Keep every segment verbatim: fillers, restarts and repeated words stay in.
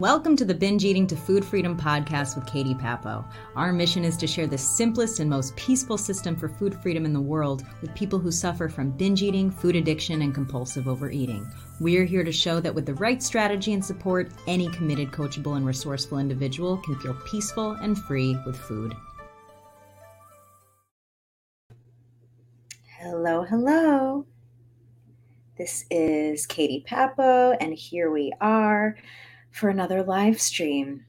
Welcome to the Binge Eating to Food Freedom podcast with Katie Papo. Our mission is to share the simplest and most peaceful system for food freedom in the world with people who suffer from binge eating, food addiction, and compulsive overeating. We're here to show that with the right strategy and support, any committed, coachable, and resourceful individual can feel peaceful and free with food. Hello, hello. This is Katie Papo, and here we are for another live stream.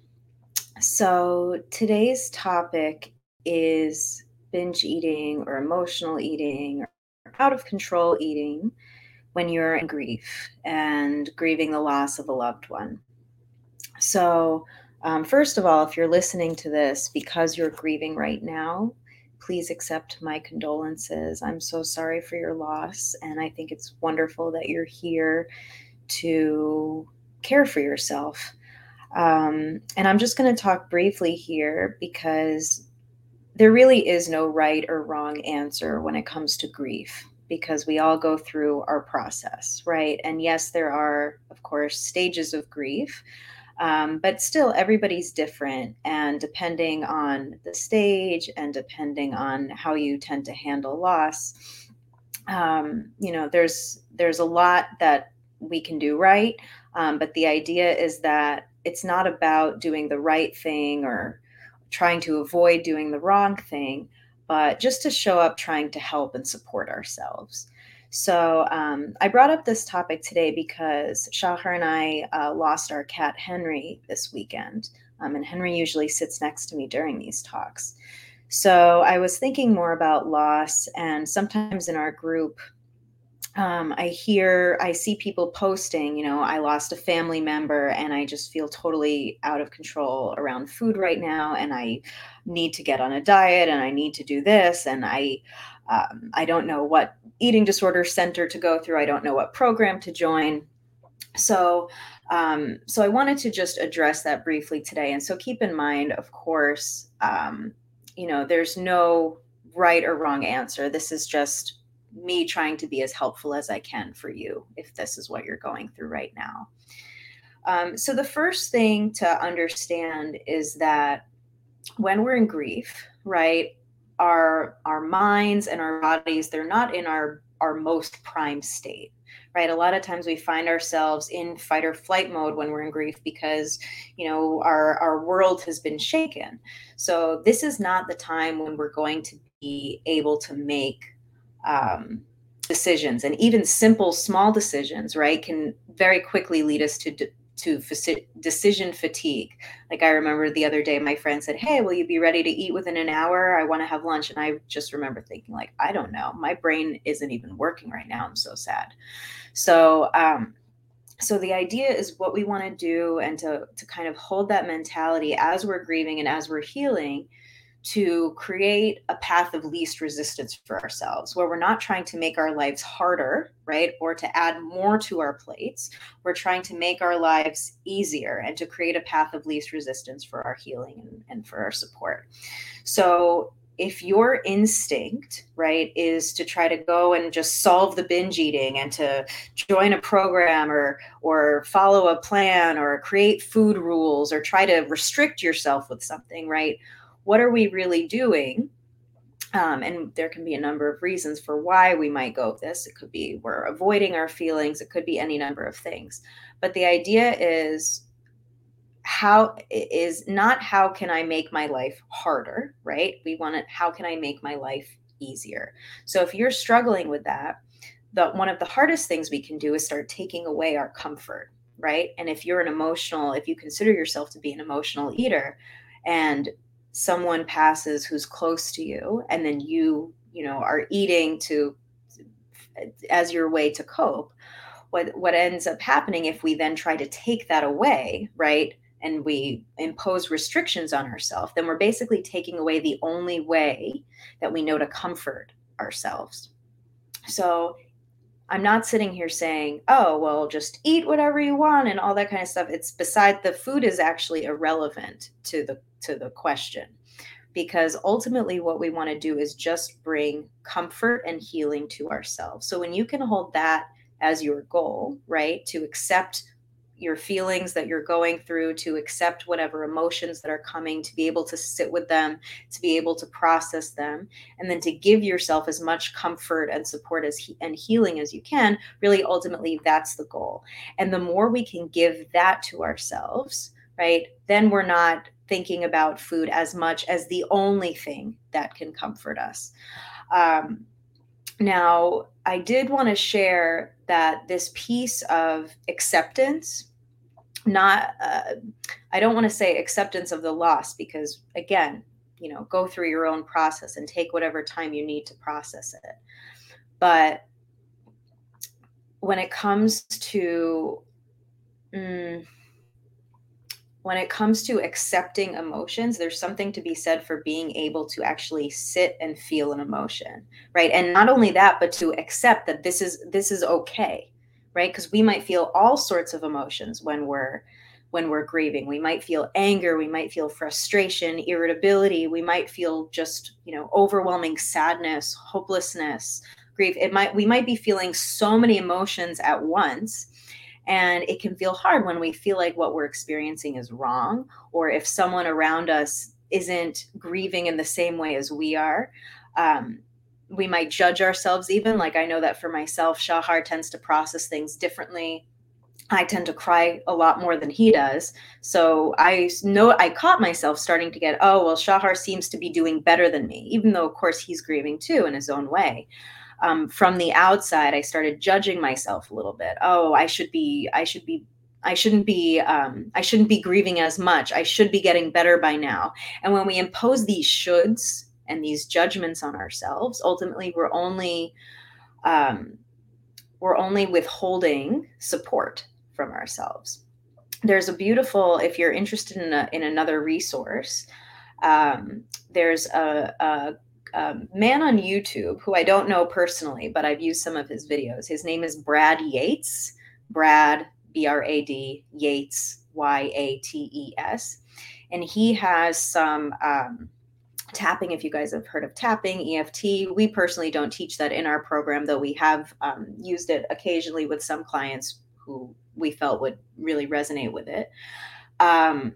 So today's topic is binge eating or emotional eating or out of control eating when you're in grief and grieving the loss of a loved one. So um, first of all, if you're listening to this because you're grieving right now, please accept my condolences. I'm so sorry for your loss, and I think it's wonderful that you're here to care for yourself. Um, and I'm just going to talk briefly here because there really is no right or wrong answer when it comes to grief, because we all go through our process, right? And yes, there are, of course, stages of grief, um, but still everybody's different. And depending on the stage and depending on how you tend to handle loss, um, you know, there's there's a lot that we can do right. Um, but the idea is that it's not about doing the right thing or trying to avoid doing the wrong thing, but just to show up trying to help and support ourselves. So um, I brought up this topic today because Shahar and I uh, lost our cat, Henry, this weekend. Um, and Henry usually sits next to me during these talks. So I was thinking more about loss, and sometimes in our group, Um, I hear, I see people posting, you know, I lost a family member and I just feel totally out of control around food right now. And I need to get on a diet and I need to do this. And I, um, I don't know what eating disorder center to go through. I don't know what program to join. So, um, so I wanted to just address that briefly today. And so keep in mind, of course, um, you know, there's no right or wrong answer. This is just me trying to be as helpful as I can for you if this is what you're going through right now. Um, so the first thing to understand is that when we're in grief, right, our our minds and our bodies, they're not in our, our most prime state, right? A lot of times we find ourselves in fight or flight mode when we're in grief because, you know, our, our world has been shaken. So this is not the time when we're going to be able to make Um, decisions, and even simple, small decisions, right, can very quickly lead us to de- to faci- decision fatigue. Like I remember the other day, my friend said, "Hey, will you be ready to eat within an hour? I want to have lunch." And I just remember thinking, like, I don't know, my brain isn't even working right now. I'm so sad. So, um, so the idea is what we want to do, and to to kind of hold that mentality as we're grieving and as we're healing, to create a path of least resistance for ourselves, where we're not trying to make our lives harder, right? Or to add more to our plates. We're trying to make our lives easier and to create a path of least resistance for our healing and, and for our support. So if your instinct, right, is to try to go and just solve the binge eating and to join a program or or follow a plan or create food rules or try to restrict yourself with something, right? What are we really doing? Um, and there can be a number of reasons for why we might go with this. It could be we're avoiding our feelings. It could be any number of things. But the idea is how is not how can I make my life harder, right? We want to, how can I make my life easier? So if you're struggling with that, the, one of the hardest things we can do is start taking away our comfort, right? And if you're an emotional, if you consider yourself to be an emotional eater, and someone passes who's close to you, and then you, you know, are eating to, as your way to cope, what, what ends up happening if we then try to take that away, right? And we impose restrictions on ourselves, then we're basically taking away the only way that we know to comfort ourselves. So I'm not sitting here saying, oh, well, just eat whatever you want and all that kind of stuff. It's beside the food is actually irrelevant to the to the question, because ultimately what we want to do is just bring comfort and healing to ourselves. So when you can hold that as your goal, right, to accept your feelings that you're going through, to accept whatever emotions that are coming, to be able to sit with them, to be able to process them, and then to give yourself as much comfort and support as he- and healing as you can. Really, ultimately, that's the goal. And the more we can give that to ourselves, right, then we're not thinking about food as much as the only thing that can comfort us. Um, now, I did want to share that this piece of acceptance, not, uh, I don't want to say acceptance of the loss, because again, you know, go through your own process and take whatever time you need to process it. But when it comes to, mm, when it comes to accepting emotions, there's something to be said for being able to actually sit and feel an emotion, right? And not only that, but to accept that this is this is okay, right? Because we might feel all sorts of emotions when we're when we're grieving. We might feel anger, we might feel frustration, irritability, we might feel just, you know, overwhelming sadness, hopelessness, grief. It might we might be feeling so many emotions at once. And it can feel hard when we feel like what we're experiencing is wrong, or if someone around us isn't grieving in the same way as we are. Um, we might judge ourselves even. Like, I know that for myself, Shahar tends to process things differently. I tend to cry a lot more than he does. So I know I caught myself starting to get, oh, well, Shahar seems to be doing better than me, even though, of course, he's grieving too in his own way. Um, from the outside, I started judging myself a little bit. Oh, I should be, I should be, I shouldn't be, um, I shouldn't be grieving as much. I should be getting better by now. And when we impose these shoulds and these judgments on ourselves, ultimately we're only, um, we're only withholding support from ourselves. There's a beautiful, if you're interested in a, in another resource, um, there's a, a Um, man on YouTube who I don't know personally, but I've used some of his videos. His name is Brad Yates, Brad, B R A D, Yates, Y A T E S. And he has some um, tapping, if you guys have heard of tapping, E F T. We personally don't teach that in our program, though we have um, used it occasionally with some clients who we felt would really resonate with it. Um,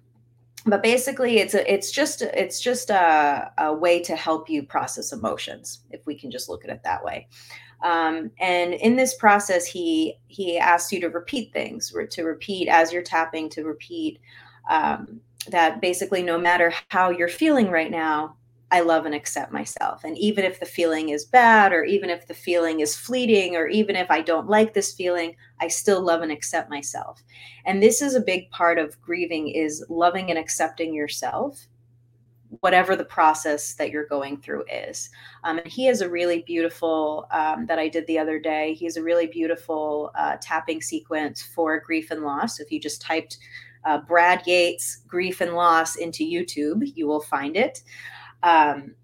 But basically, it's a, it's just it's just a, a way to help you process emotions, if we can just look at it that way. Um, and in this process, he he asks you to repeat things, to repeat as you're tapping, to repeat um, that basically no matter how you're feeling right now, I love and accept myself. And even if the feeling is bad, or even if the feeling is fleeting, or even if I don't like this feeling, I still love and accept myself. And this is a big part of grieving, is loving and accepting yourself, whatever the process that you're going through is. Um, and he has a really beautiful, um, that I did the other day, he has a really beautiful uh, tapping sequence for grief and loss. If you just typed uh, Brad Yates grief and loss into YouTube, you will find it. Um,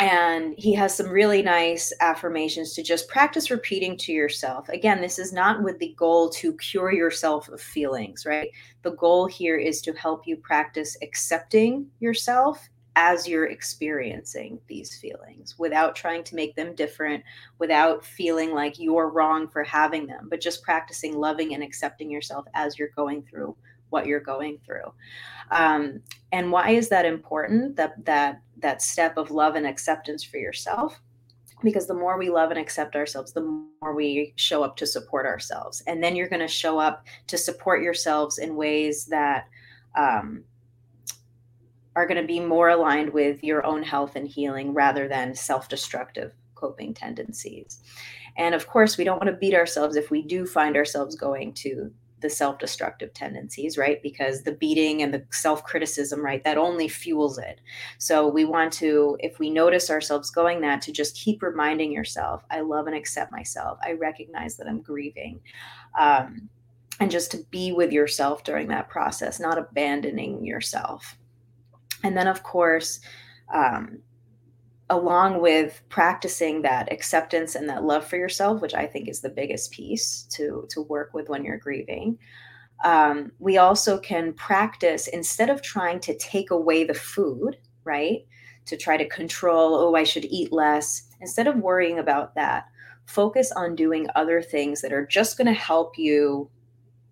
and he has some really nice affirmations to just practice repeating to yourself. Again, this is not with the goal to cure yourself of feelings, right? The goal here is to help you practice accepting yourself as you're experiencing these feelings, without trying to make them different, without feeling like you're wrong for having them, but just practicing loving and accepting yourself as you're going through what you're going through. Um, and why is that important? That, that, that step of love and acceptance for yourself, because the more we love and accept ourselves, the more we show up to support ourselves. And then you're going to show up to support yourselves in ways that, um, are going to be more aligned with your own health and healing, rather than self-destructive coping tendencies. And of course, we don't want to beat ourselves if we do find ourselves going to the self-destructive tendencies, right? Because the beating and the self-criticism, right, that only fuels it. So we want to, if we notice ourselves going that, to just keep reminding yourself, I love and accept myself. I recognize that I'm grieving. Um, and just to be with yourself during that process, not abandoning yourself. And then of course, um, along with practicing that acceptance and that love for yourself, which I think is the biggest piece to, to work with when you're grieving, um, we also can practice, instead of trying to take away the food, right, to try to control, oh, I should eat less. Instead of worrying about that, focus on doing other things that are just going to help you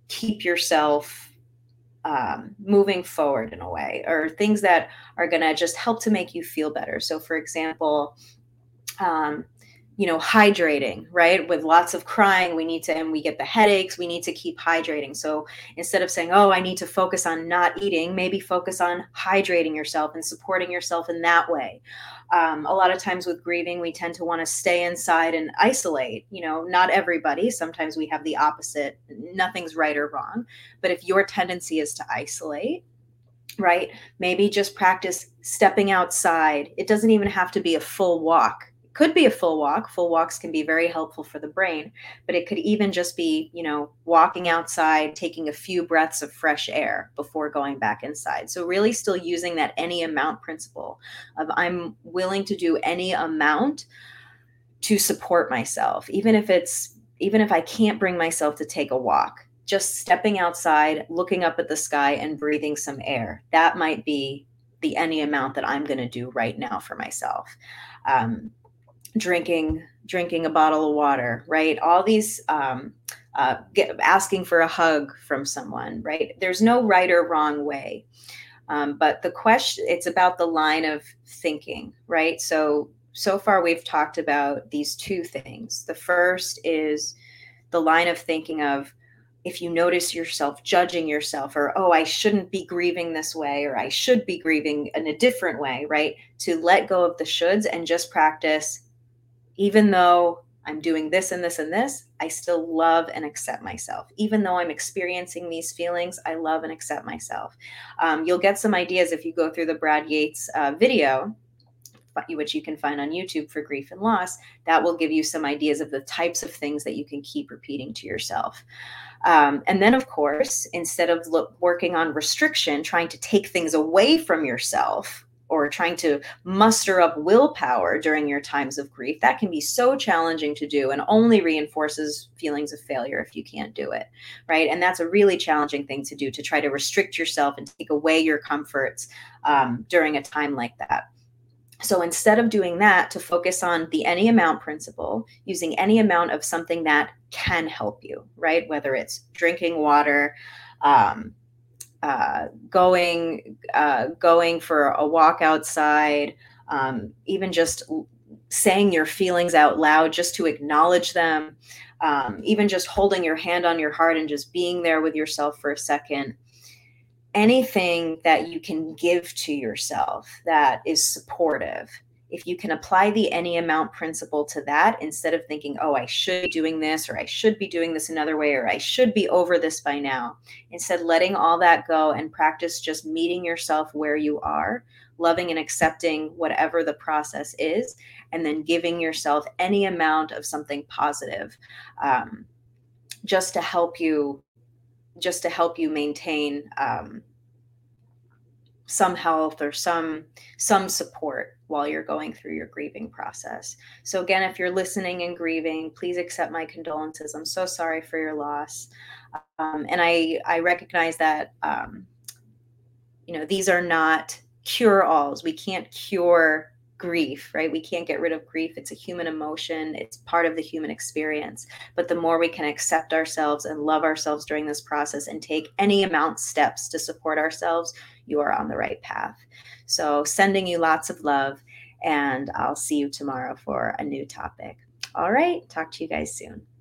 keep yourself um, moving forward in a way, or things that are going to just help to make you feel better. So for example, um, you know, hydrating, right? With lots of crying, we need to, and we get the headaches, we need to keep hydrating. So instead of saying, oh, I need to focus on not eating, maybe focus on hydrating yourself and supporting yourself in that way. Um, a lot of times with grieving, we tend to want to stay inside and isolate, you know, not everybody. Sometimes we have the opposite, nothing's right or wrong. But if your tendency is to isolate, right, maybe just practice stepping outside. It doesn't even have to be a full walk. Could be a full walk. Full walks can be very helpful for the brain, but it could even just be, you know, walking outside, taking a few breaths of fresh air before going back inside. So really still using that any amount principle of I'm willing to do any amount to support myself, even if it's, even if I can't bring myself to take a walk, just stepping outside, looking up at the sky and breathing some air. That might be the any amount that I'm going to do right now for myself. Um, drinking, drinking a bottle of water, right? All these, um, uh, get, asking for a hug from someone, right? There's no right or wrong way. Um, but the question, it's about the line of thinking, right? So, so far we've talked about these two things. The first is the line of thinking of, if you notice yourself judging yourself or, oh, I shouldn't be grieving this way, or I should be grieving in a different way, right? To let go of the shoulds and just practice, even though I'm doing this and this and this, I still love and accept myself. Even though I'm experiencing these feelings, I love and accept myself. Um, you'll get some ideas if you go through the Brad Yates uh, video, which you can find on YouTube for grief and loss. That will give you some ideas of the types of things that you can keep repeating to yourself. Um, and then, of course, instead of look, working on restriction, trying to take things away from yourself, or trying to muster up willpower during your times of grief, that can be so challenging to do and only reinforces feelings of failure if you can't do it, right? And that's a really challenging thing to do, to try to restrict yourself and take away your comforts um, during a time like that. So instead of doing that, to focus on the any amount principle, using any amount of something that can help you, right? Whether it's drinking water, um, Uh, going, uh, going for a walk outside, um, even just saying your feelings out loud, just to acknowledge them, um, even just holding your hand on your heart and just being there with yourself for a second. Anything that you can give to yourself that is supportive. If you can apply the any amount principle to that, instead of thinking, oh, I should be doing this, or I should be doing this another way, or I should be over this by now, instead letting all that go and practice just meeting yourself where you are, loving and accepting whatever the process is, and then giving yourself any amount of something positive, um, just to help you, just to help you maintain um, some health or some, some support while you're going through your grieving process. So again, if you're listening and grieving, please accept my condolences. I'm so sorry for your loss. Um, and I, I recognize that, um, you know, these are not cure-alls. We can't cure grief, right? We can't get rid of grief. It's a human emotion. It's part of the human experience. But the more we can accept ourselves and love ourselves during this process and take any amount steps to support ourselves, you are on the right path. So sending you lots of love, and I'll see you tomorrow for a new topic. All right. Talk to you guys soon.